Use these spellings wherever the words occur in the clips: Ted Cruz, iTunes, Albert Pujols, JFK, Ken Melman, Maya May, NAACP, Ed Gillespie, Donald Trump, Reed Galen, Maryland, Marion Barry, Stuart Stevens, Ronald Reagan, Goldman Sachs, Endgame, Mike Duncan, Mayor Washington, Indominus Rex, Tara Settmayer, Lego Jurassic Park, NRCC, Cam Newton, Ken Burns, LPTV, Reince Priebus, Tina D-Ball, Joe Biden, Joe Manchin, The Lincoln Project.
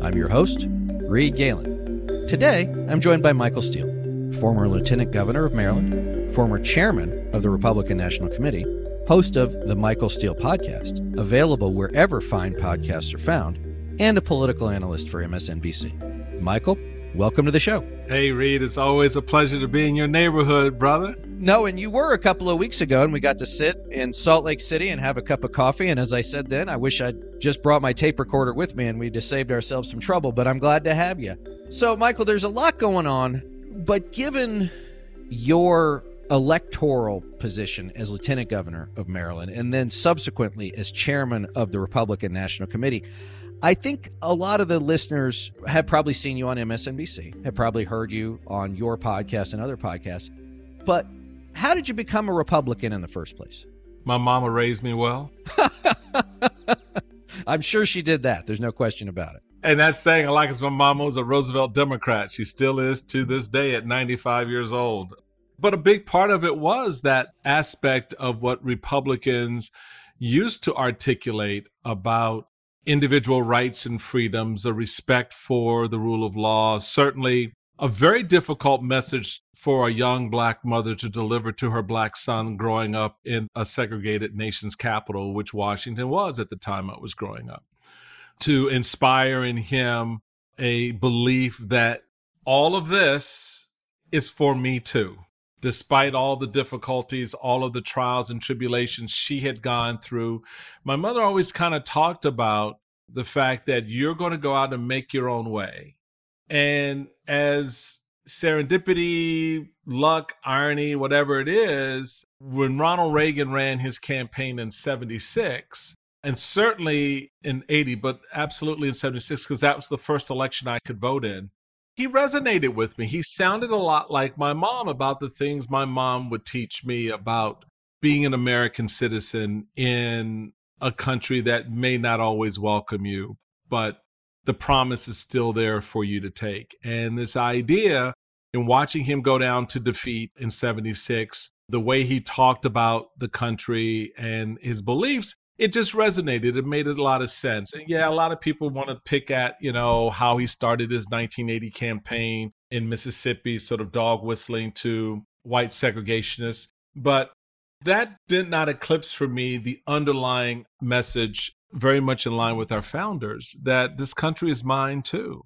I'm your host, Reed Galen. Today, I'm joined by Michael Steele, former Lieutenant Governor of Maryland, former Chairman of the Republican National Committee, host of the Michael Steele podcast, available wherever fine podcasts are found, and a political analyst for MSNBC. Michael, welcome to the show. Hey, Reed, it's always a pleasure to be in your neighborhood, brother. No, and you were a couple of weeks ago, and we got to sit in Salt Lake City and have a cup of coffee. And as I said then, I wish I'd just brought my tape recorder with me and we just saved ourselves some trouble, but I'm glad to have you. So, Michael, there's a lot going on, but given your electoral position as Lieutenant Governor of Maryland and then subsequently as Chairman of the Republican National Committee, I think a lot of the listeners have probably seen you on MSNBC, have probably heard you on your podcast and other podcasts. But how did you become a Republican in the first place? My mama raised me well. I'm sure she did that. There's no question about it. And that's saying a lot because my mama was a Roosevelt Democrat. She still is to this day at 95 years old. But a big part of it was that aspect of what Republicans used to articulate about individual rights and freedoms, a respect for the rule of law, certainly a very difficult message for a young Black mother to deliver to her Black son growing up in a segregated nation's capital, which Washington was at the time I was growing up, to inspire in him a belief that all of this is for me too. Despite all the difficulties, all of the trials and tribulations she had gone through, my mother always kind of talked about the fact that you're going to go out and make your own way. And as serendipity, luck, irony, whatever it is, when Ronald Reagan ran his campaign in 76, and certainly in 80, but absolutely in 76, because that was the first election I could vote in, he resonated with me. He sounded a lot like my mom about the things my mom would teach me about being an American citizen in a country that may not always welcome you, but the promise is still there for you to take. And this idea, in watching him go down to defeat in 76, the way he talked about the country and his beliefs, it just resonated. It made a lot of sense. And yeah, a lot of people want to pick at, you know, how he started his 1980 campaign in Mississippi, sort of dog whistling to white segregationists. But that did not eclipse for me the underlying message, very much in line with our founders, that this country is mine too.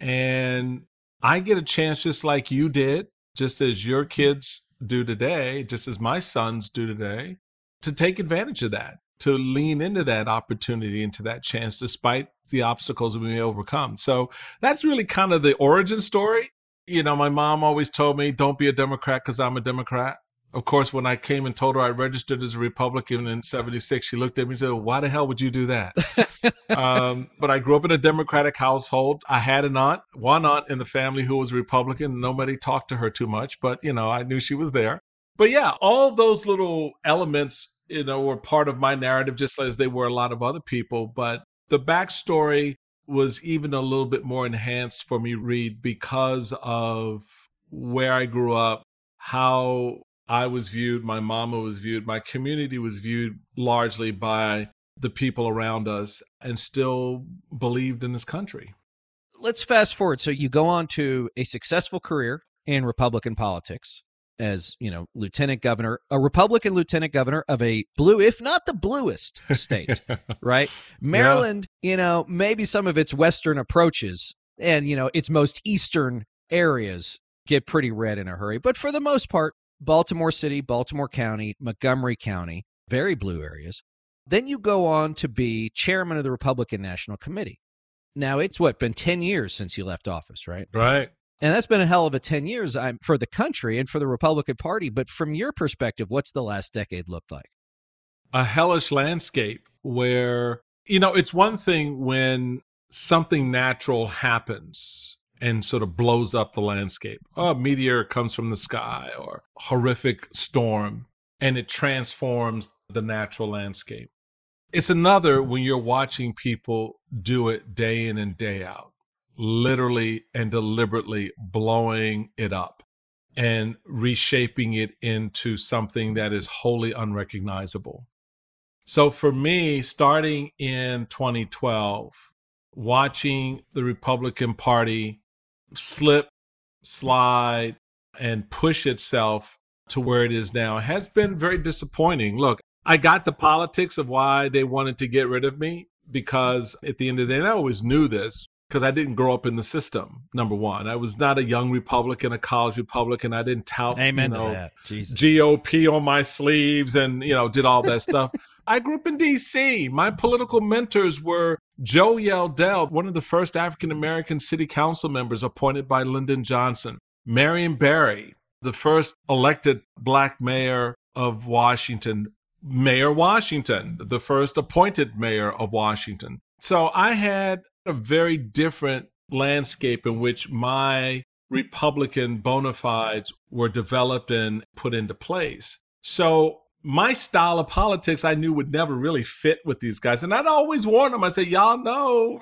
And I get a chance, just like you did, just as your kids do today, just as my sons do today, to take advantage of that, to lean into that opportunity, into that chance, despite the obstacles we may overcome. So that's really kind of the origin story. You know, my mom always told me, don't be a Democrat because I'm a Democrat. Of course, when I came and told her I registered as a Republican in 76, she looked at me and said, why the hell would you do that? But I grew up in a Democratic household. I had an aunt, one aunt in the family who was Republican. Nobody talked to her too much, but, you know, I knew she was there. But yeah, all those little elements, you know, were part of my narrative, just as they were a lot of other people. But the backstory was even a little bit more enhanced for me, Reed, because of where I grew up, how I was viewed, my mama was viewed, my community was viewed largely by the people around us, and still believed in this country. Let's fast forward. So you go on to a successful career in Republican politics. as, you know, lieutenant governor, a Republican lieutenant governor of a blue, if not the bluest state, right? Maryland, you know, maybe some of its Western approaches and, you know, its most Eastern areas get pretty red in a hurry. But for the most part, Baltimore City, Baltimore County, Montgomery County, very blue areas. Then you go on to be chairman of the Republican National Committee. Now, it's been 10 years since you left office, right? Right. And that's been a hell of a 10 years for the country and for the Republican Party. But from your perspective, what's the last decade looked like? A hellish landscape where, you know, it's one thing when something natural happens and sort of blows up the landscape. Oh, a meteor comes from the sky or horrific storm, and it transforms the natural landscape. It's another when you're watching people do it day in and day out, literally and deliberately blowing it up and reshaping it into something that is wholly unrecognizable. So for me, starting in 2012, watching the Republican Party slip, slide, and push itself to where it is now has been very disappointing. Look, I got the politics of why they wanted to get rid of me, because at the end of the day, and I always knew this, because I didn't grow up in the system, number one. I was not a young Republican, a college Republican. I didn't tout GOP on my sleeves and, you know, did all that stuff. I grew up in D.C. My political mentors were Joe Yeldell, one of the first African-American city council members appointed by Lyndon Johnson, Marion Barry, the first elected Black mayor of Washington, Mayor Washington, the first appointed mayor of Washington. So I had a very different landscape in which my Republican bona fides were developed and put into place. So my style of politics I knew would never really fit with these guys. And I'd always warn them. I say, y'all know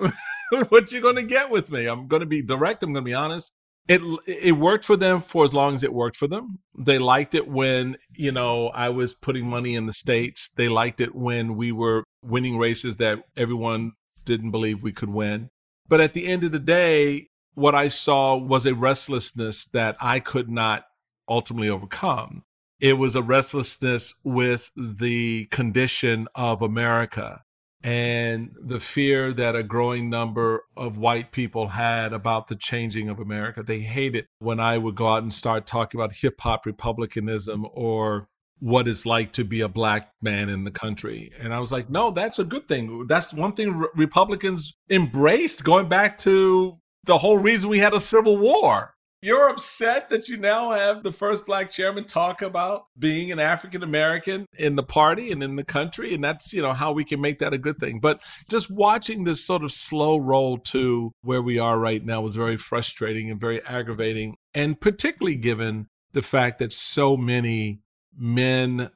what you're going to get with me. I'm going to be direct. I'm going to be honest. It worked for them for as long as it worked for them. They liked it when, you know, I was putting money in the states. They liked it when we were winning races that everyone didn't believe we could win. But at the end of the day, what I saw was a restlessness that I could not ultimately overcome. It was a restlessness with the condition of America and the fear that a growing number of white people had about the changing of America. They hated when I would go out and start talking about hip-hop Republicanism or what it's like to be a Black man in the country. And I was like, no, that's a good thing. That's one thing Republicans embraced, going back to the whole reason we had a civil war. You're upset that you now have the first Black chairman talk about being an African American in the party and in the country. And that's, you know, how we can make that a good thing. But just watching this sort of slow roll to where we are right now was very frustrating and very aggravating. And particularly given the fact that so many men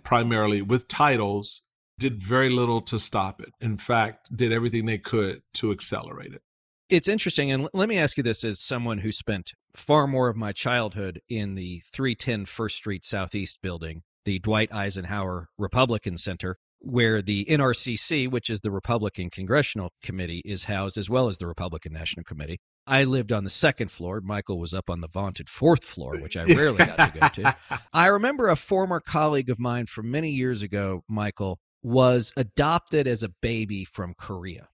primarily with titles, did very little to stop it. In fact, did everything they could to accelerate it. It's interesting, and let me ask you this as someone who spent far more of my childhood in the 310 First Street Southeast building, the Dwight Eisenhower Republican Center, where the NRCC, which is the Republican Congressional Committee, is housed, as well as the Republican National Committee. I lived on the second floor. Michael was up on the vaunted fourth floor, which I rarely got to go to. I remember a former colleague of mine from many years ago, Michael, was adopted as a baby from Korea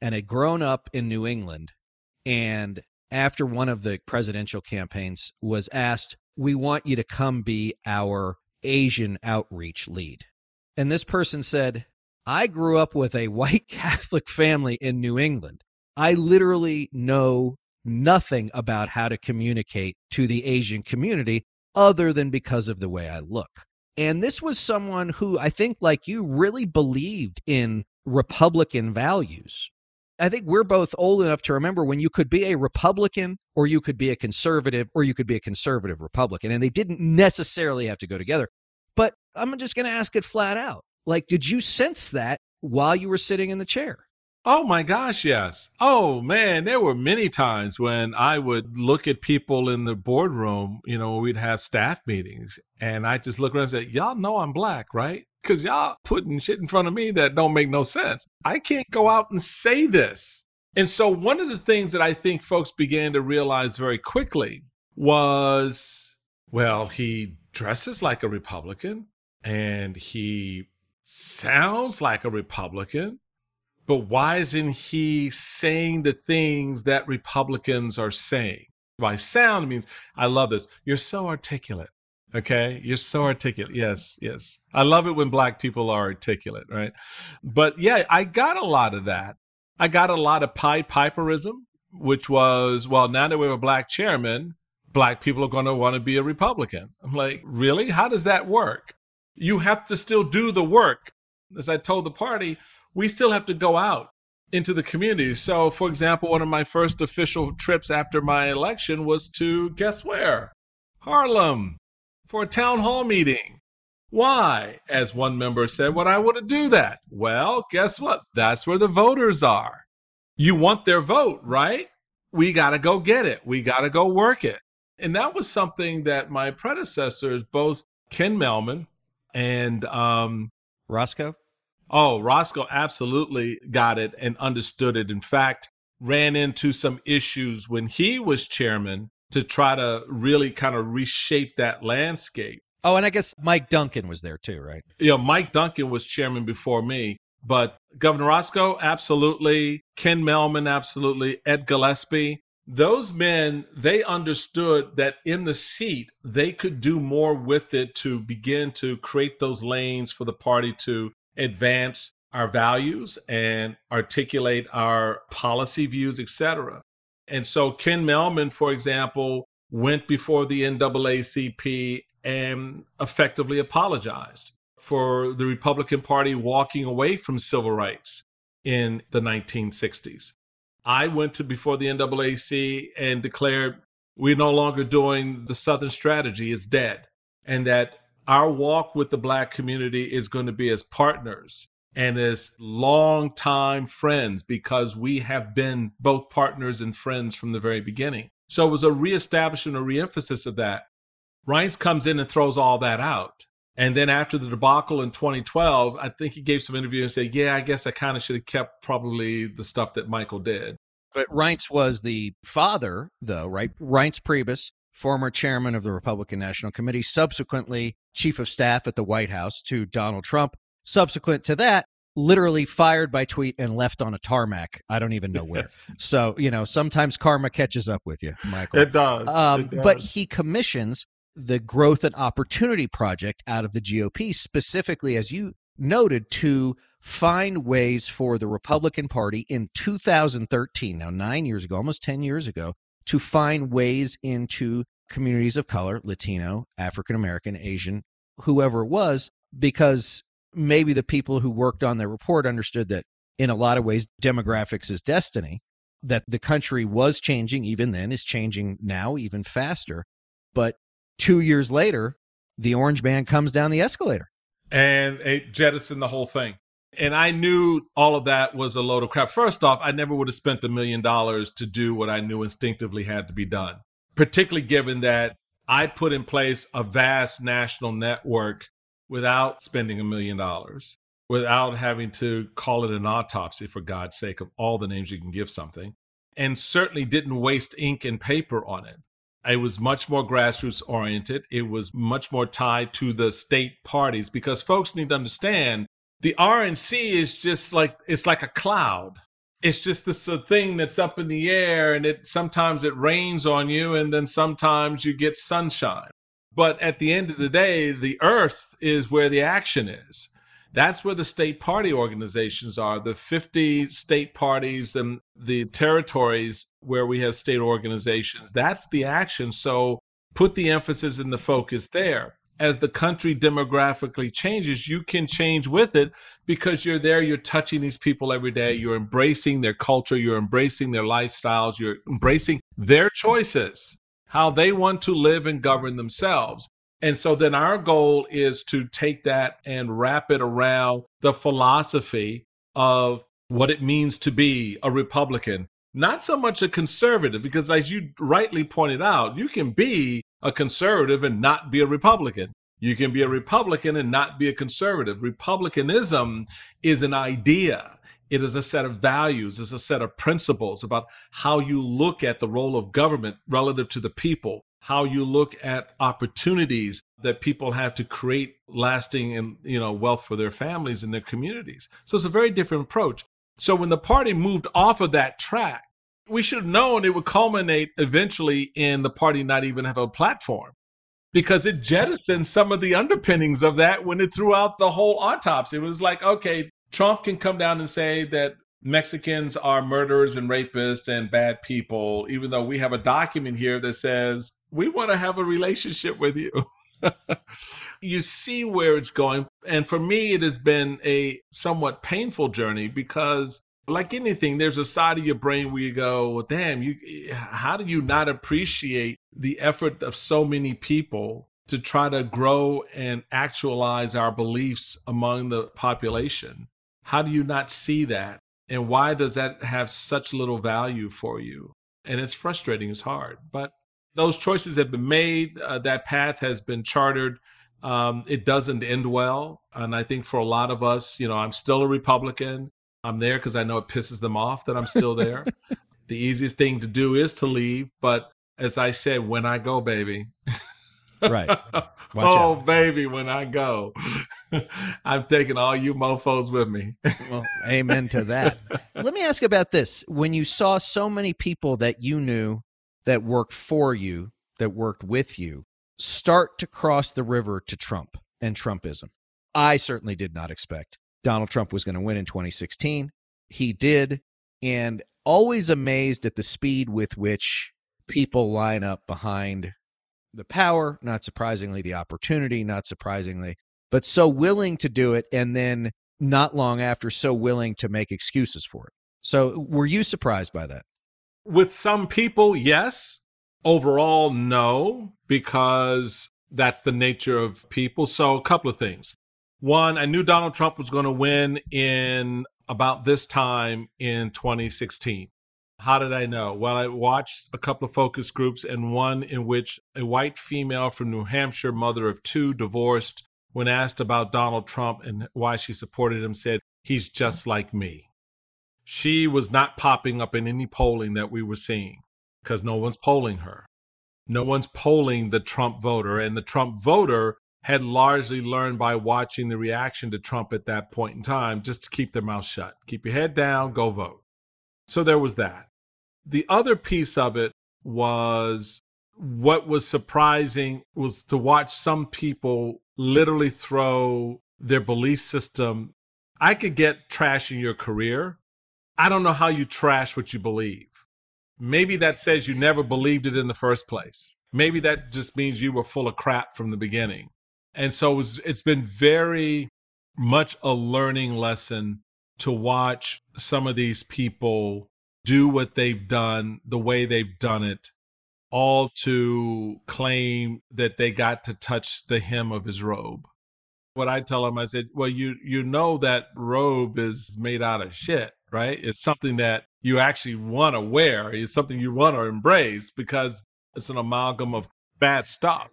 and had grown up in New England, and after one of the presidential campaigns was asked, we want you to come be our Asian outreach lead. And this person said, I grew up with a white Catholic family in New England. I literally know nothing about how to communicate to the Asian community other than because of the way I look. And this was someone who I think, like you, really believed in Republican values. I think we're both old enough to remember when you could be a Republican or you could be a conservative or you could be a conservative Republican, and they didn't necessarily have to go together. But I'm just going to ask it flat out. Like, did you sense that while you were sitting in the chair? Oh my gosh, yes. Oh man, there were many times when I would look at people in the boardroom, you know, we'd have staff meetings, and I just look around and say, y'all know I'm Black, right? Because y'all putting shit in front of me that don't make no sense. I can't go out and say this. And so one of the things that I think folks began to realize very quickly was Well, he dresses like a Republican and he sounds like a Republican, but why isn't he saying the things that Republicans are saying? By sound means, I love this. You're so articulate. Okay. You're so articulate. Yes. Yes. I love it when Black people are articulate, right? But yeah, I got a lot of that. I got a lot of Pied Piperism, which was, well, now that we have a Black chairman, Black people are going to want to be a Republican. I'm like, really? How does that work? You have to still do the work. As I told the party, we still have to go out into the community. So, for example, one of my first official trips after my election was to, guess where? Harlem, for a town hall meeting. Why? As one member said, "Well, I want to do that." Well, guess what? That's where the voters are. You want their vote, right? We got to go get it. We got to go work it. And that was something that my predecessors, both Ken Melman and Roscoe. Oh, Roscoe absolutely got it and understood it. In fact, ran into some issues when he was chairman to try to really kind of reshape that landscape. Oh, and I guess Mike Duncan was there too, right? Yeah, Mike Duncan was chairman before me, but Governor Roscoe, absolutely. Ken Melman, absolutely. Ed Gillespie. Those men, they understood that in the seat, they could do more with it to begin to create those lanes for the party to advance our values and articulate our policy views, et cetera. And so Ken Melman, for example, went before the NAACP and effectively apologized for the Republican Party walking away from civil rights in the 1960s. I went to before the NAACP and declared we're no longer doing the Southern strategy, it's dead, and that our walk with the Black community is going to be as partners and as longtime friends, because we have been both partners and friends from the very beginning. So it was a reestablishment, a reemphasis of that. Reince comes in and throws all that out. And then after the debacle in 2012, I think he gave some interview and said, yeah, I guess I kind of should have kept probably the stuff that Michael did. But Reince was the father, though, right? Reince Priebus, former chairman of the Republican National Committee, subsequently chief of staff at the White House to Donald Trump. Subsequent to that, literally fired by tweet and left on a tarmac. I don't even know where. Yes. So, you know, sometimes karma catches up with you, Michael. It does. It does. But he commissions the Growth and Opportunity Project out of the GOP, specifically, as you noted, to find ways for the Republican Party in 2013, now 9 years ago, almost 10 years ago, to find ways into communities of color, Latino, African-American, Asian, whoever it was, because maybe the people who worked on the report understood that in a lot of ways, demographics is destiny, that the country was changing even then, is changing now even faster. But 2 years later, the orange man comes down the escalator. And it jettisoned the whole thing. And I knew all of that was a load of crap. First off, I never would have spent $1 million to do what I knew instinctively had to be done, particularly given that I put in place a vast national network without spending $1 million, without having to call it an autopsy, for God's sake, of all the names you can give something, and certainly didn't waste ink and paper on it. It was much more grassroots oriented. It was much more tied to the state parties, because folks need to understand the RNC is just like, it's like a cloud. It's just this thing that's up in the air, and it sometimes it rains on you, and then sometimes you get sunshine. But at the end of the day, the earth is where the action is. That's where the state party organizations are, the 50 state parties and the territories where we have state organizations. That's the action. So put the emphasis and the focus there. As the country demographically changes, you can change with it because you're there, you're touching these people every day, you're embracing their culture, you're embracing their lifestyles, you're embracing their choices, how they want to live and govern themselves. And so then our goal is to take that and wrap it around the philosophy of what it means to be a Republican, not so much a conservative, because as you rightly pointed out, you can be a conservative and not be a Republican. You can be a Republican and not be a conservative. Republicanism is an idea. It is a set of values. It's a set of principles about how you look at the role of government relative to the people, how you look at opportunities that people have to create lasting and, you know, wealth for their families and their communities. So it's a very different approach. So when the party moved off of that track, we should have known it would culminate eventually in the party not even have a platform, because it jettisoned some of the underpinnings of that when it threw out the whole autopsy. It was like, okay, Trump can come down and say that Mexicans are murderers and rapists and bad people, even though we have a document here that says, we want to have a relationship with you. You see where it's going. And for me, it has been a somewhat painful journey because, like anything, there's a side of your brain where you go, well, damn, how do you not appreciate the effort of so many people to try to grow and actualize our beliefs among the population? How do you not see that? And why does that have such little value for you? And it's frustrating, it's hard. But those choices have been made, that path has been chartered. It doesn't end well. And I think for a lot of us, you know, I'm still a Republican. I'm there because I know it pisses them off that I'm still there. The easiest thing to do is to leave. But as I said, when I go, baby. Right. Watch out. Baby, when I go, I'm taking all you mofos with me. Well, amen to that. Let me ask about this. When you saw so many people that you knew that worked for you, that worked with you, start to cross the river to Trump and Trumpism, I certainly did not expect Donald Trump was going to win in 2016. He did, and always amazed at the speed with which people line up behind the power, not surprisingly, the opportunity, not surprisingly, but so willing to do it, and then not long after, so willing to make excuses for it. So were you surprised by that? With some people, yes. Overall, no, because that's the nature of people. So a couple of things. One, I knew Donald Trump was going to win in about this time in 2016. How did I know? Well, I watched a couple of focus groups, and one in which a white female from New Hampshire, mother of two, divorced, when asked about Donald Trump and why she supported him, said, "He's just like me." She was not popping up in any polling that we were seeing because no one's polling her. No one's polling the Trump voter, and the Trump voter had largely learned by watching the reaction to Trump at that point in time, just to keep their mouth shut. Keep your head down, go vote. So there was that. The other piece of it was, what was surprising was to watch some people literally throw their belief system. I could get trashing your career. I don't know how you trash what you believe. Maybe that says you never believed it in the first place. Maybe that just means you were full of crap from the beginning. And so it's been very much a learning lesson to watch some of these people do what they've done, the way they've done it, all to claim that they got to touch the hem of his robe. What I tell them, I said, well, you know that robe is made out of shit, right? It's something that you actually want to wear. It's something you want to embrace because it's an amalgam of bad stuff.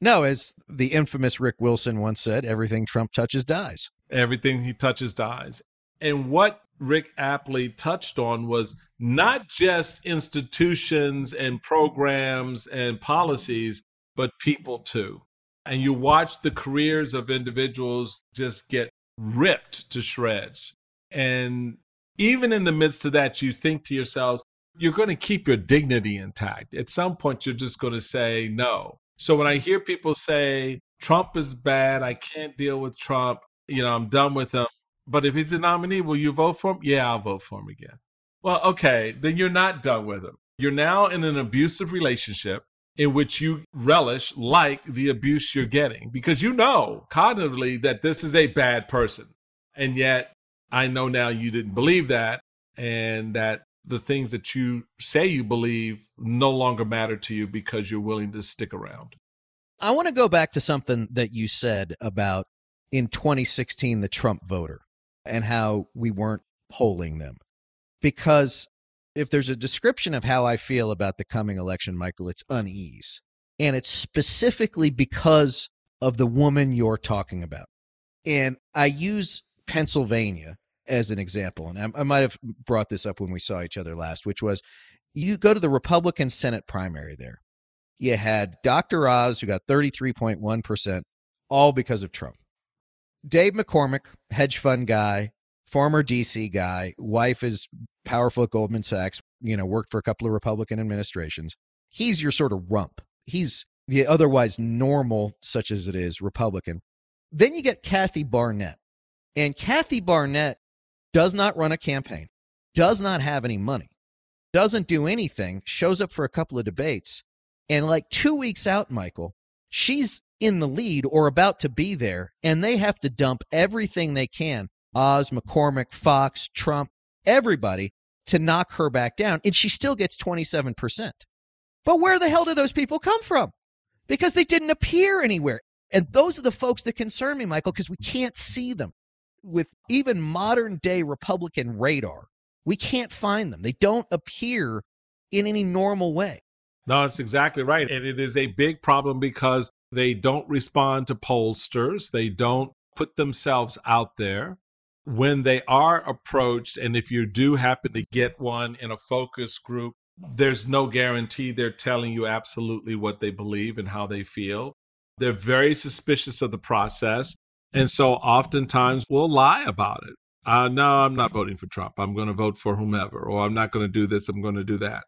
No, as the infamous Rick Wilson once said, everything Trump touches dies. Everything he touches dies. And what Rick aptly touched on was not just institutions and programs and policies, but people too. And you watch the careers of individuals just get ripped to shreds. And even in the midst of that, you think to yourselves, you're going to keep your dignity intact. At some point, you're just going to say no. So when I hear people say, Trump is bad, I can't deal with Trump, you know, I'm done with him, but if he's a nominee, will you vote for him? Yeah, I'll vote for him again. Well, okay, then you're not done with him. You're now in an abusive relationship in which you relish like the abuse you're getting, because you know cognitively that this is a bad person. And yet I know now you didn't believe that, and that the things that you say you believe no longer matter to you because you're willing to stick around. I want to go back to something that you said about in 2016, the Trump voter, and how we weren't polling them. Because if there's a description of how I feel about the coming election, Michael, it's unease. And it's specifically because of the woman you're talking about. And I use Pennsylvania as an example, and I might have brought this up when we saw each other last, which was you go to the Republican Senate primary there, You had Dr. Oz, who got 33.1%, all because of Trump. Dave McCormick, hedge fund guy, former D.C. guy, wife is powerful at Goldman Sachs, worked for a couple of Republican administrations. He's your sort of rump. He's the otherwise normal, such as it is, Republican. Then you get Kathy Barnett. And Kathy Barnett does not run a campaign, does not have any money, doesn't do anything, shows up for a couple of debates. And like 2 weeks out, Michael, she's in the lead or about to be there, and they have to dump everything they can, Oz, McCormick, Fox, Trump, everybody, to knock her back down. And she still gets 27%. But where the hell do those people come from? Because they didn't appear anywhere. And those are the folks that concern me, Michael, because we can't see them. With even modern-day Republican radar, we can't find them. They don't appear in any normal way. No, that's exactly right. And it is a big problem because they don't respond to pollsters. They don't put themselves out there. When they are approached, and if you do happen to get one in a focus group, there's no guarantee they're telling you absolutely what they believe and how they feel. They're very suspicious of the process. And so oftentimes we'll lie about it. No, I'm not voting for Trump. I'm going to vote for whomever, or I'm not going to do this. I'm going to do that.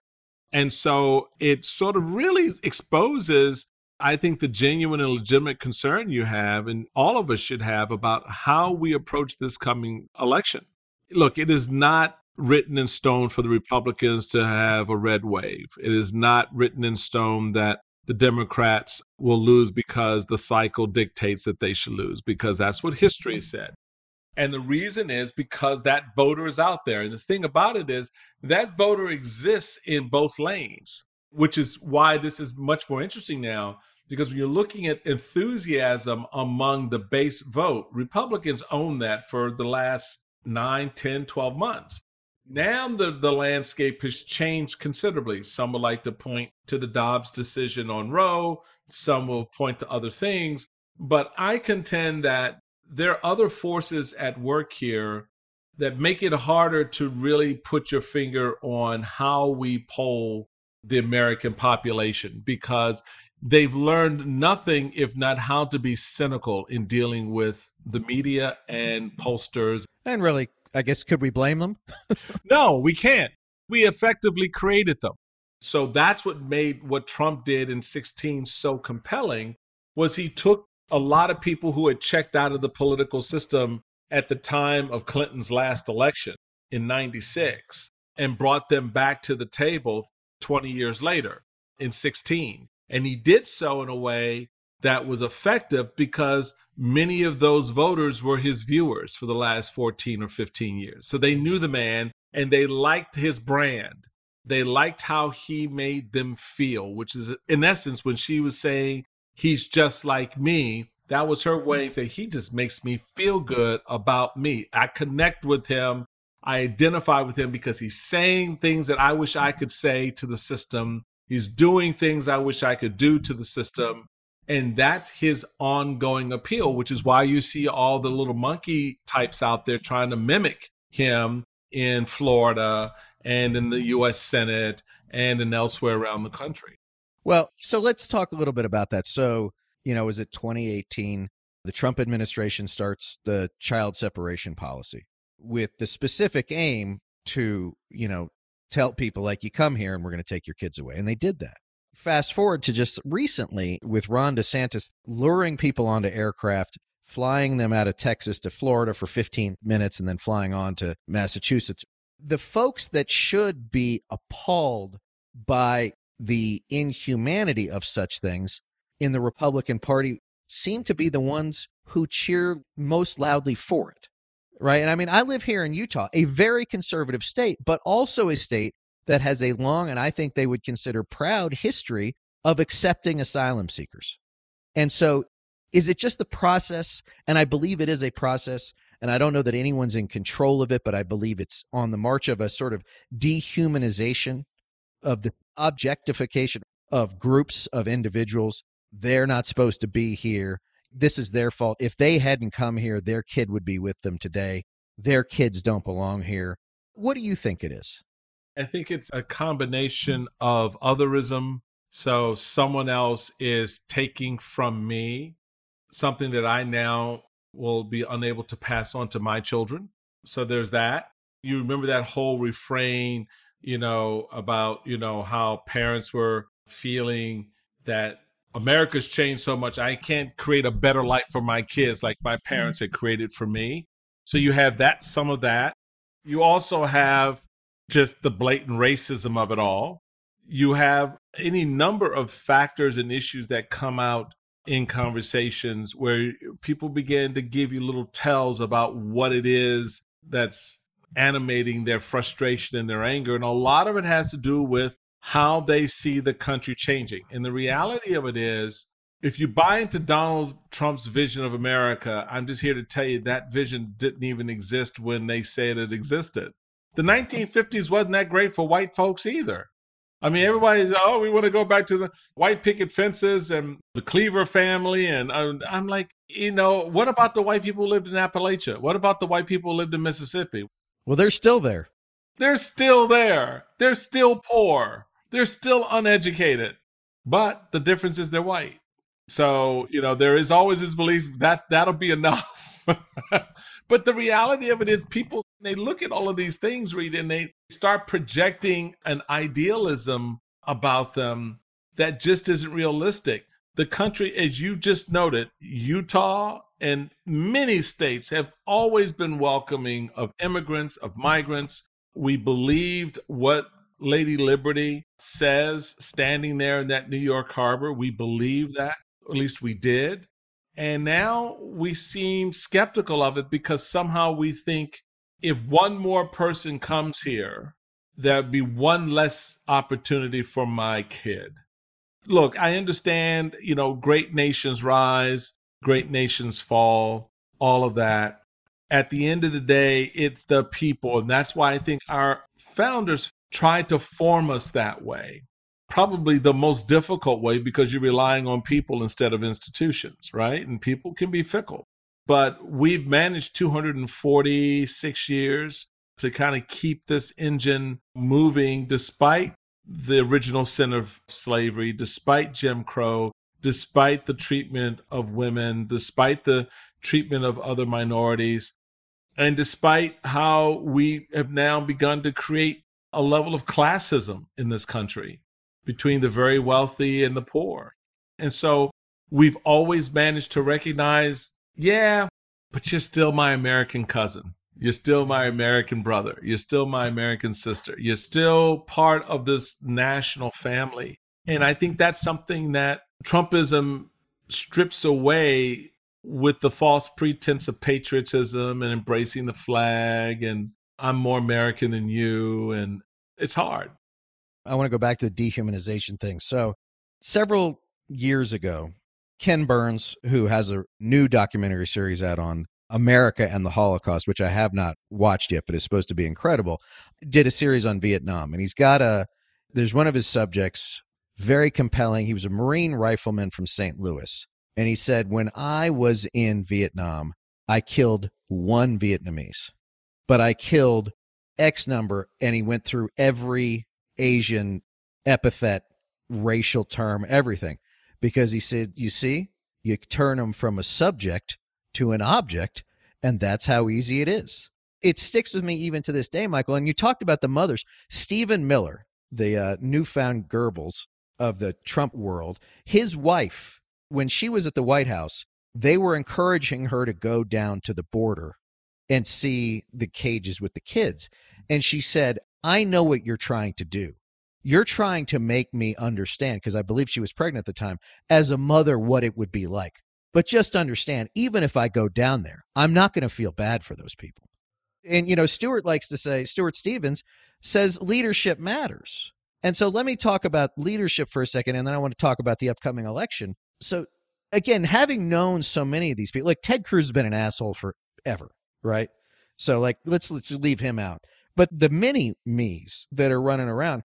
And so it sort of really exposes, I think, the genuine and legitimate concern you have, and all of us should have, about how we approach this coming election. Look, it is not written in stone for the Republicans to have a red wave. It is not written in stone that the Democrats will lose because the cycle dictates that they should lose, because that's what history said. And the reason is because that voter is out there. And the thing about it is that voter exists in both lanes, which is why this is much more interesting now, because when you're looking at enthusiasm among the base vote, Republicans own that for the last 9, 10, 12 months. Now the landscape has changed considerably. Some would like to point to the Dobbs decision on Roe. Some will point to other things. But I contend that there are other forces at work here that make it harder to really put your finger on how we poll the American population, because they've learned nothing if not how to be cynical in dealing with the media and pollsters. And really, I guess, could we blame them? No, we can't. We effectively created them. So that's what made what Trump did in 2016 so compelling, was he took a lot of people who had checked out of the political system at the time of Clinton's last election in 96 and brought them back to the table 20 years later in 2016. And he did so in a way that was effective because many of those voters were his viewers for the last 14 or 15 years. So they knew the man and they liked his brand. They liked how he made them feel, which is, in essence, when she was saying, he's just like me, that was her way to say, he just makes me feel good about me. I connect with him. I identify with him because he's saying things that I wish I could say to the system. He's doing things I wish I could do to the system. And that's his ongoing appeal, which is why you see all the little monkey types out there trying to mimic him in Florida and in the U.S. Senate and in elsewhere around the country. Well, so let's talk a little bit about that. So, is it 2018? The Trump administration starts the child separation policy with the specific aim to, tell people like, you come here and we're going to take your kids away. And they did that. Fast forward to just recently with Ron DeSantis luring people onto aircraft, flying them out of Texas to Florida for 15 minutes and then flying on to Massachusetts. The folks that should be appalled by the inhumanity of such things in the Republican Party seem to be the ones who cheer most loudly for it, right? And I mean, I live here in Utah, a very conservative state, but also a state that has a long, and I think they would consider proud, history of accepting asylum seekers. And so is it just the process? And I believe it is a process, and I don't know that anyone's in control of it, but I believe it's on the march of a sort of dehumanization, of the objectification of groups of individuals. They're not supposed to be here. This is their fault. If they hadn't come here, their kid would be with them today. Their kids don't belong here. What do you think it is? I think it's a combination of otherism So someone else is taking from me something that I now will be unable to pass on to my children. So there's that. You remember that whole refrain, about, how parents were feeling that America's changed so much, I can't create a better life for my kids like my parents had created for me. So you have that, some of that. You also have just the blatant racism of it all. You have any number of factors and issues that come out in conversations where people begin to give you little tells about what it is that's animating their frustration and their anger. And a lot of it has to do with how they see the country changing. And the reality of it is, if you buy into Donald Trump's vision of America, I'm just here to tell you that vision didn't even exist when they said it existed. The 1950s wasn't that great for white folks either. I mean, everybody's, we want to go back to the white picket fences and the Cleaver family. And I'm like, what about the white people who lived in Appalachia? What about the white people who lived in Mississippi? Well, they're still there. They're still there. They're still poor. They're still uneducated. But the difference is they're white. So, there is always this belief that that'll be enough. But the reality of it is people, they look at all of these things, Reed, and they start projecting an idealism about them that just isn't realistic. The country, as you just noted, Utah and many states have always been welcoming of immigrants, of migrants. We believed what Lady Liberty says standing there in that New York harbor. We believed that, or at least we did. And now we seem skeptical of it because somehow we think if one more person comes here, there'd be one less opportunity for my kid. Look, I understand, great nations rise, great nations fall, all of that. At the end of the day, it's the people. And that's why I think our founders tried to form us that way. Probably the most difficult way, because you're relying on people instead of institutions, right? And people can be fickle. But we've managed 246 years to kind of keep this engine moving despite the original sin of slavery, despite Jim Crow, despite the treatment of women, despite the treatment of other minorities, and despite how we have now begun to create a level of classism in this country between the very wealthy and the poor. And so we've always managed to recognize, yeah, but you're still my American cousin. You're still my American brother. You're still my American sister. You're still part of this national family. And I think that's something that Trumpism strips away with the false pretense of patriotism and embracing the flag and I'm more American than you, and it's hard. I want to go back to the dehumanization thing. So several years ago, Ken Burns, who has a new documentary series out on America and the Holocaust, which I have not watched yet, but is supposed to be incredible, did a series on Vietnam. And he's got there's one of his subjects, very compelling. He was a Marine rifleman from St. Louis. And he said, when I was in Vietnam, I killed one Vietnamese, but I killed X number. And he went through every Asian epithet, racial term, everything, because he said, you see, you turn them from a subject to an object, and that's how easy it is. It sticks with me even to this day, Michael. And you talked about the mothers. Stephen Miller, the newfound Goebbels of the Trump world, his wife, when she was at the White House, they were encouraging her to go down to the border and see the cages with the kids. And she said, I know what you're trying to do. You're trying to make me understand, because I believe she was pregnant at the time, as a mother, what it would be like. But just understand, even if I go down there, I'm not going to feel bad for those people. And, Stuart likes to say, Stuart Stevens says leadership matters. And so let me talk about leadership for a second, and then I want to talk about the upcoming election. So again, having known so many of these people, like Ted Cruz has been an asshole forever, right? So let's leave him out. But the mini me's that are running around,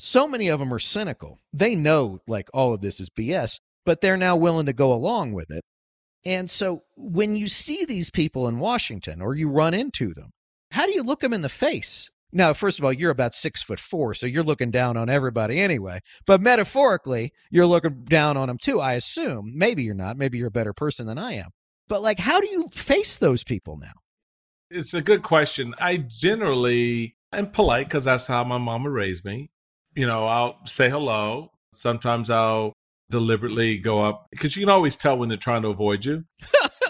so many of them are cynical. They know all of this is BS, but they're now willing to go along with it. And so when you see these people in Washington or you run into them, how do you look them in the face Now, first of all, you're about 6'4", so you're looking down on everybody anyway. But metaphorically, you're looking down on them too, I assume. Maybe you're not. Maybe you're a better person than I am. But like, how do you face those people now? It's a good question. I generally am polite because that's how my mama raised me. You know, I'll say hello. Sometimes I'll deliberately go up because you can always tell when they're trying to avoid you.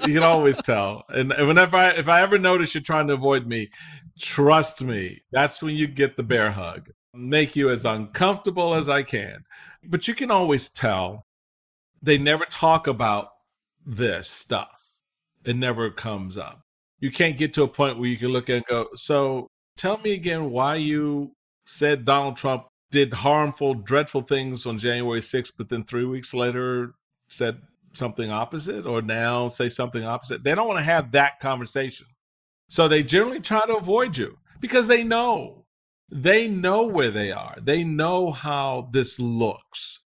You can always tell. And whenever if I ever notice you're trying to avoid me, trust me, that's when you get the bear hug. Make you as uncomfortable as I can. But you can always tell. They never talk about this stuff. It never comes up. You can't get to a point where you can look and go, so tell me again why you said Donald Trump did harmful, dreadful things on January 6th, but then 3 weeks later said something opposite, or now say something opposite. They don't want to have that conversation. So they generally try to avoid you because they know where they are. They know how this looks.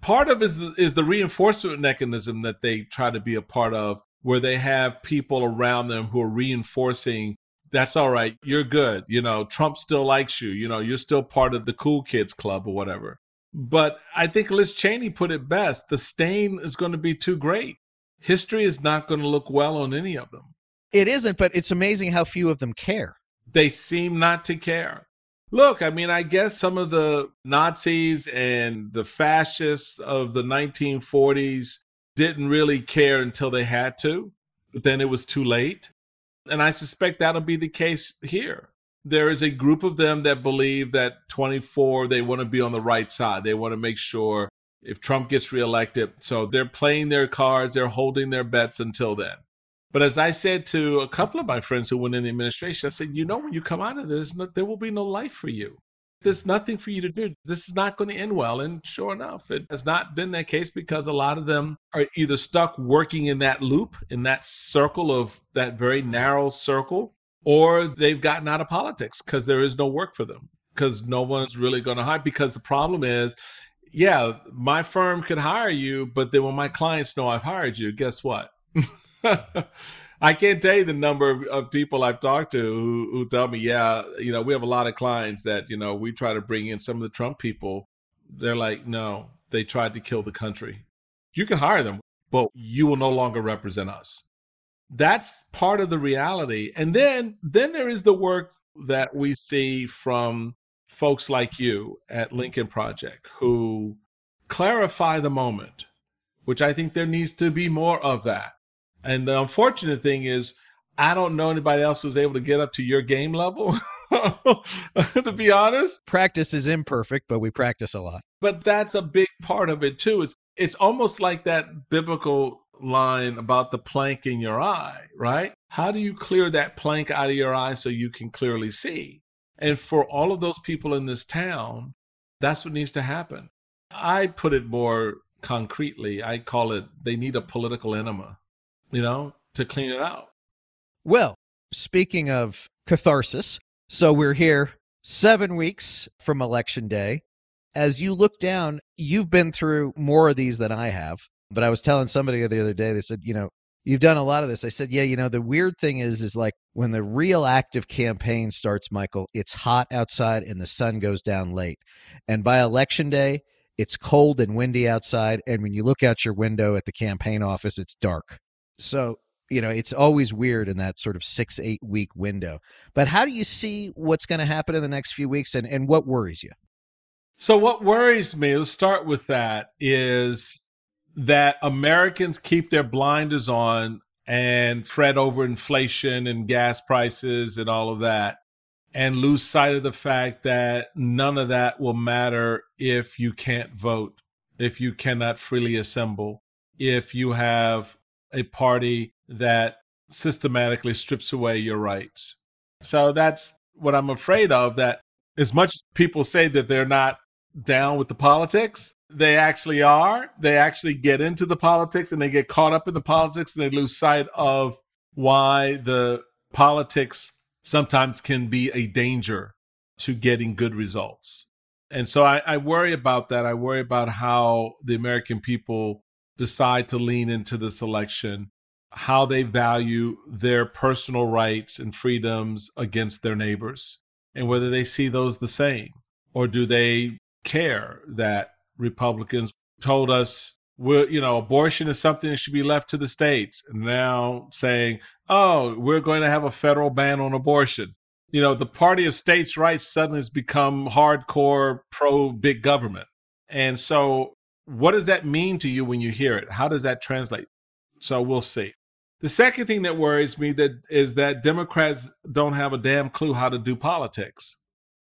Part of it is the reinforcement mechanism that they try to be a part of, where they have people around them who are reinforcing, that's all right, you're good, you know, Trump still likes you, you know, you're still part of the cool kids club or whatever. But I think Liz Cheney put it best. The stain is going to be too great. History is not going to look well on any of them. It isn't, but it's amazing how few of them care. They seem not to care. Look, I mean, I guess some of the Nazis and the fascists of the 1940s didn't really care until they had to, but then it was too late. And I suspect that'll be the case here. There is a group of them that believe that 24, they want to be on the right side. They want to make sure if Trump gets reelected. So they're playing their cards, they're holding their bets until then. But as I said to a couple of my friends who went in the administration, I said, you know, when you come out of this, there will be no life for you. There's nothing for you to do. This is not going to end well. And sure enough, it has not been that case because a lot of them are either stuck working in that loop, in that circle of that very narrow circle, or they've gotten out of politics because there is no work for them, because no one's really going to hire. Because the problem is, yeah, my firm could hire you, but then when my clients know I've hired you, guess what? I can't tell you the number of people I've talked to who tell me, yeah, you know, we have a lot of clients that, you know, we try to bring in some of the Trump people. They're like, no, they tried to kill the country. You can hire them, but you will no longer represent us. That's part of the reality. And then there is the work that we see from folks like you at Lincoln Project who clarify the moment, which I think there needs to be more of that. And the unfortunate thing is, I don't know anybody else who's able to get up to your game level, to be honest. Practice is imperfect, but we practice a lot. But that's a big part of it, too. It's almost like that biblical line about the plank in your eye, right? How do you clear that plank out of your eye so you can clearly see? And for all of those people in this town, that's what needs to happen. I put it more concretely. I call it, they need a political enema, you know, to clean it out. Well, speaking of catharsis, so we're here 7 weeks from Election Day. As you look down, you've been through more of these than I have. But I was telling somebody the other day, they said, you know, you've done a lot of this. I said, yeah, you know, the weird thing is like when the real active campaign starts, Michael, it's hot outside and the sun goes down late. And by Election Day, it's cold and windy outside. And when you look out your window at the campaign office, it's dark. So, you know, it's always weird in that sort of 6-8 week window. But how do you see what's going to happen in the next few weeks and what worries you? So what worries me, let's start with that, is that Americans keep their blinders on and fret over inflation and gas prices and all of that, and lose sight of the fact that none of that will matter if you can't vote, if you cannot freely assemble, if you have a party that systematically strips away your rights. So that's what I'm afraid of, that as much as people say that they're not down with the politics, they actually are. They actually get into the politics and they get caught up in the politics and they lose sight of why the politics sometimes can be a danger to getting good results. And so I worry about that. I worry about how the American people decide to lean into this election, how they value their personal rights and freedoms against their neighbors, and whether they see those the same, or do they care that Republicans told us, we're, you know, abortion is something that should be left to the states, and now saying, oh, we're going to have a federal ban on abortion. You know, the party of states' rights suddenly has become hardcore pro-big government. And so what does that mean to you when you hear it? How does that translate? So we'll see. The second thing that worries me that is that Democrats don't have a damn clue how to do politics.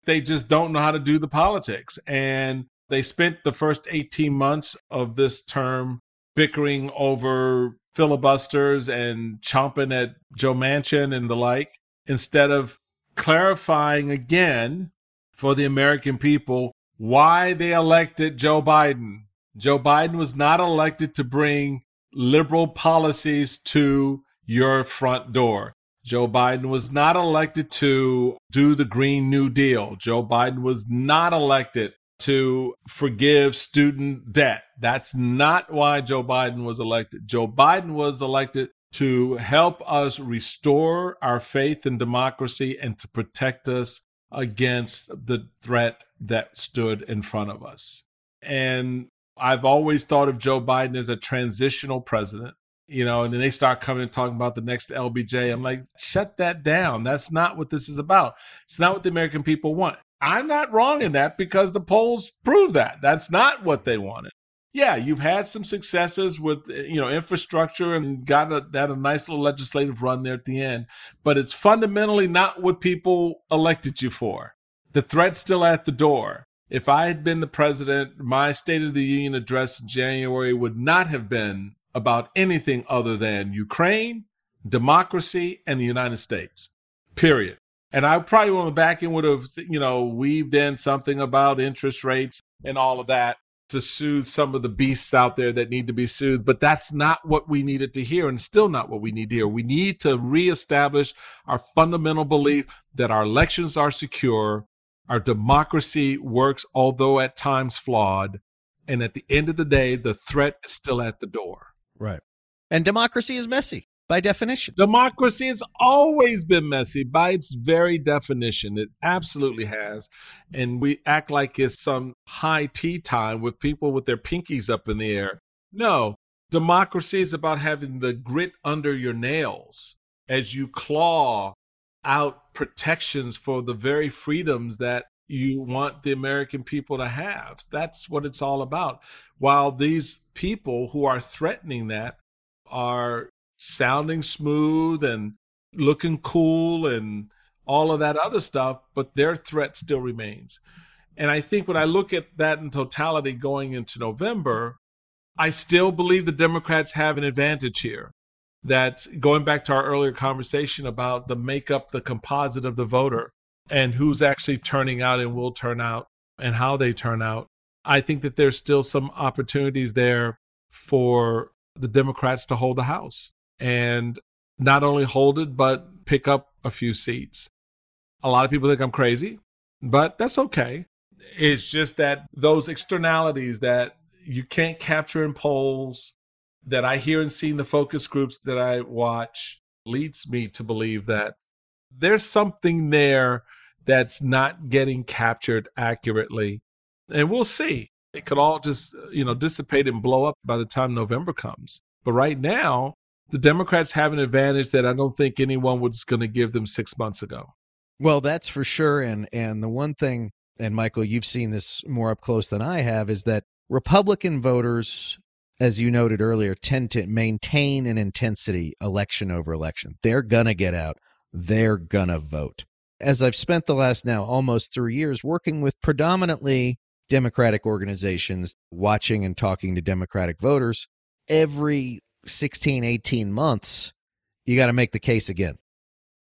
They just don't know how to do the politics. And they spent the first 18 months of this term bickering over filibusters and chomping at Joe Manchin and the like, instead of clarifying again for the American people why they elected Joe Biden. Joe Biden was not elected to bring liberal policies to your front door. Joe Biden was not elected to do the Green New Deal. Joe Biden was not elected to forgive student debt. That's not why Joe Biden was elected. Joe Biden was elected to help us restore our faith in democracy and to protect us against the threat that stood in front of us. And I've always thought of Joe Biden as a transitional president, you know, and then they start coming and talking about the next LBJ. I'm like, shut that down. That's not what this is about. It's not what the American people want. I'm not wrong in that because the polls prove that. That's not what they wanted. Yeah, you've had some successes with, you know, infrastructure and got a nice little legislative run there at the end, but it's fundamentally not what people elected you for. The threat's still at the door. If I had been the president, my State of the Union address in January would not have been about anything other than Ukraine, democracy, and the United States, period. And I probably on the back end would have, you know, weaved in something about interest rates and all of that to soothe some of the beasts out there that need to be soothed. But that's not what we needed to hear, and still not what we need to hear. We need to reestablish our fundamental belief that our elections are secure, our democracy works, although at times flawed, and at the end of the day, the threat is still at the door. Right. And democracy is messy by definition. Democracy has always been messy by its very definition. It absolutely has. And we act like it's some high tea time with people with their pinkies up in the air. No, democracy is about having the grit under your nails as you claw out protections for the very freedoms that you want the American people to have. That's what it's all about. While these people who are threatening that are sounding smooth and looking cool and all of that other stuff, but their threat still remains. And I think when I look at that in totality going into November, I still believe the Democrats have an advantage here. That's going back to our earlier conversation about the makeup, the composite of the voter, and who's actually turning out and will turn out and how they turn out. I think that there's still some opportunities there for the Democrats to hold the House and not only hold it, but pick up a few seats. A lot of people think I'm crazy, but that's okay. It's just that those externalities that you can't capture in polls, that I hear and see in the focus groups that I watch, leads me to believe that there's something there that's not getting captured accurately. And we'll see. It could all just, you know, dissipate and blow up by the time November comes. But right now, the Democrats have an advantage that I don't think anyone was going to give them 6 months ago. Well, that's for sure. And the one thing, and Michael, you've seen this more up close than I have, is that Republican voters, as you noted earlier, tend to maintain an intensity election over election. They're going to get out. They're going to vote. As I've spent the last now almost 3 years working with predominantly Democratic organizations, watching and talking to Democratic voters, every 16, 18 months, you got to make the case again.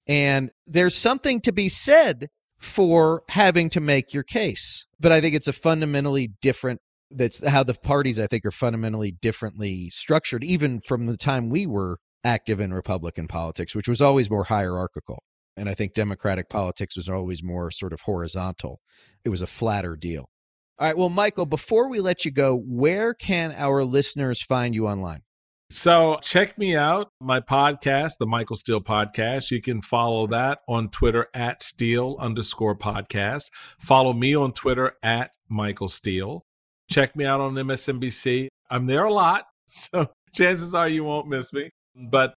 And there's something to be said for having to make your case. But I think it's a fundamentally different, that's how the parties, I think, are fundamentally differently structured, even from the time we were active in Republican politics, which was always more hierarchical. And I think Democratic politics was always more sort of horizontal. It was a flatter deal. All right. Well, Michael, before we let you go, where can our listeners find you online? So check me out, my podcast, the Michael Steele Podcast. You can follow that on Twitter at Steele_podcast. Follow me on Twitter at Michael Steele. Check me out on MSNBC. I'm there a lot, so chances are you won't miss me. But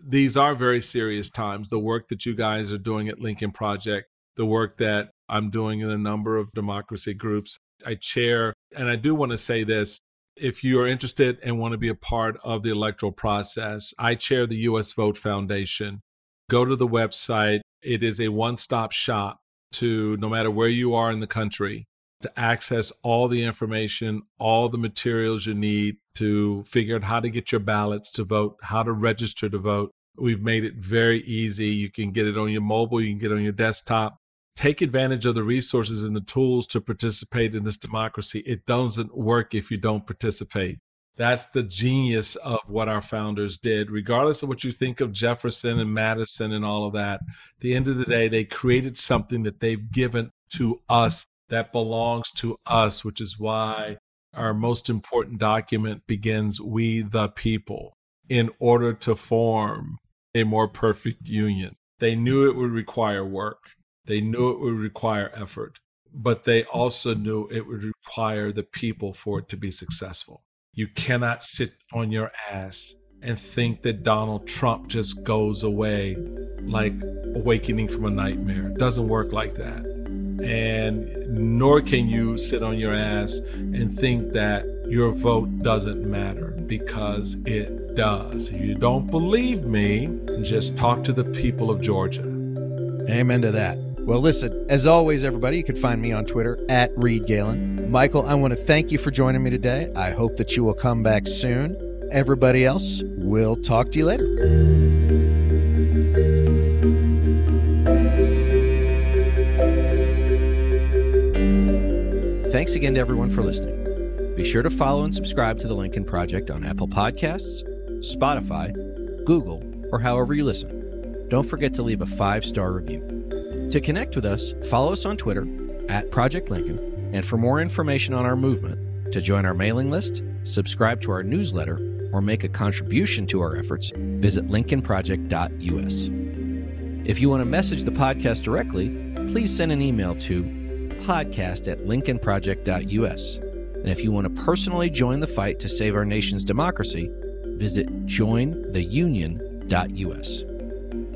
these are very serious times. The work that you guys are doing at Lincoln Project, the work that I'm doing in a number of democracy groups I chair, and I do want to say this. If you are interested and want to be a part of the electoral process, I chair the U.S. Vote Foundation. Go to the website. It is a one-stop shop to, no matter where you are in the country, to access all the information, all the materials you need to figure out how to get your ballots to vote, how to register to vote. We've made it very easy. You can get it on your mobile. You can get it on your desktop. Take advantage of the resources and the tools to participate in this democracy. It doesn't work if you don't participate. That's the genius of what our founders did. Regardless of what you think of Jefferson and Madison and all of that, at the end of the day, they created something that they've given to us that belongs to us, which is why our most important document begins, "We the people," in order to form a more perfect union. They knew it would require work. They knew it would require effort, but they also knew it would require the people for it to be successful. You cannot sit on your ass and think that Donald Trump just goes away like awakening from a nightmare. It doesn't work like that. And nor can you sit on your ass and think that your vote doesn't matter, because it does. If you don't believe me, just talk to the people of Georgia. Amen to that. Well, listen, as always, everybody, you can find me on Twitter at Reed Galen. Michael, I want to thank you for joining me today. I hope that you will come back soon. Everybody else, we'll talk to you later. Thanks again to everyone for listening. Be sure to follow and subscribe to The Lincoln Project on Apple Podcasts, Spotify, Google, or however you listen. Don't forget to leave a 5-star review. To connect with us, follow us on Twitter at Project Lincoln, and for more information on our movement, to join our mailing list, subscribe to our newsletter, or make a contribution to our efforts, visit lincolnproject.us. If you want to message the podcast directly, please send an email to podcast@lincolnproject.us. And if you want to personally join the fight to save our nation's democracy, visit jointheunion.us.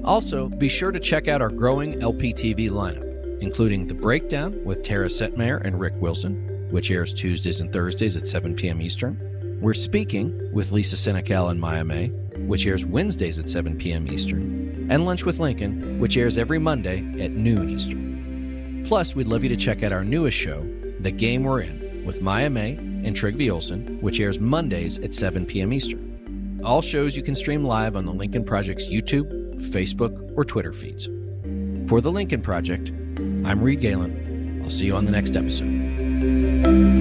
Also, be sure to check out our growing LPTV lineup, including The Breakdown with Tara Settmayer and Rick Wilson, which airs Tuesdays and Thursdays at 7 p.m. Eastern. We're Speaking with Lisa Senecal and Maya May, which airs Wednesdays at 7 p.m. Eastern. And Lunch with Lincoln, which airs every Monday at noon Eastern. Plus, we'd love you to check out our newest show, The Game We're In, with Maya May and Trigby Olson, which airs Mondays at 7 p.m. Eastern. All shows you can stream live on The Lincoln Project's YouTube, Facebook, or Twitter feeds. For The Lincoln Project, I'm Reed Galen. I'll see you on the next episode.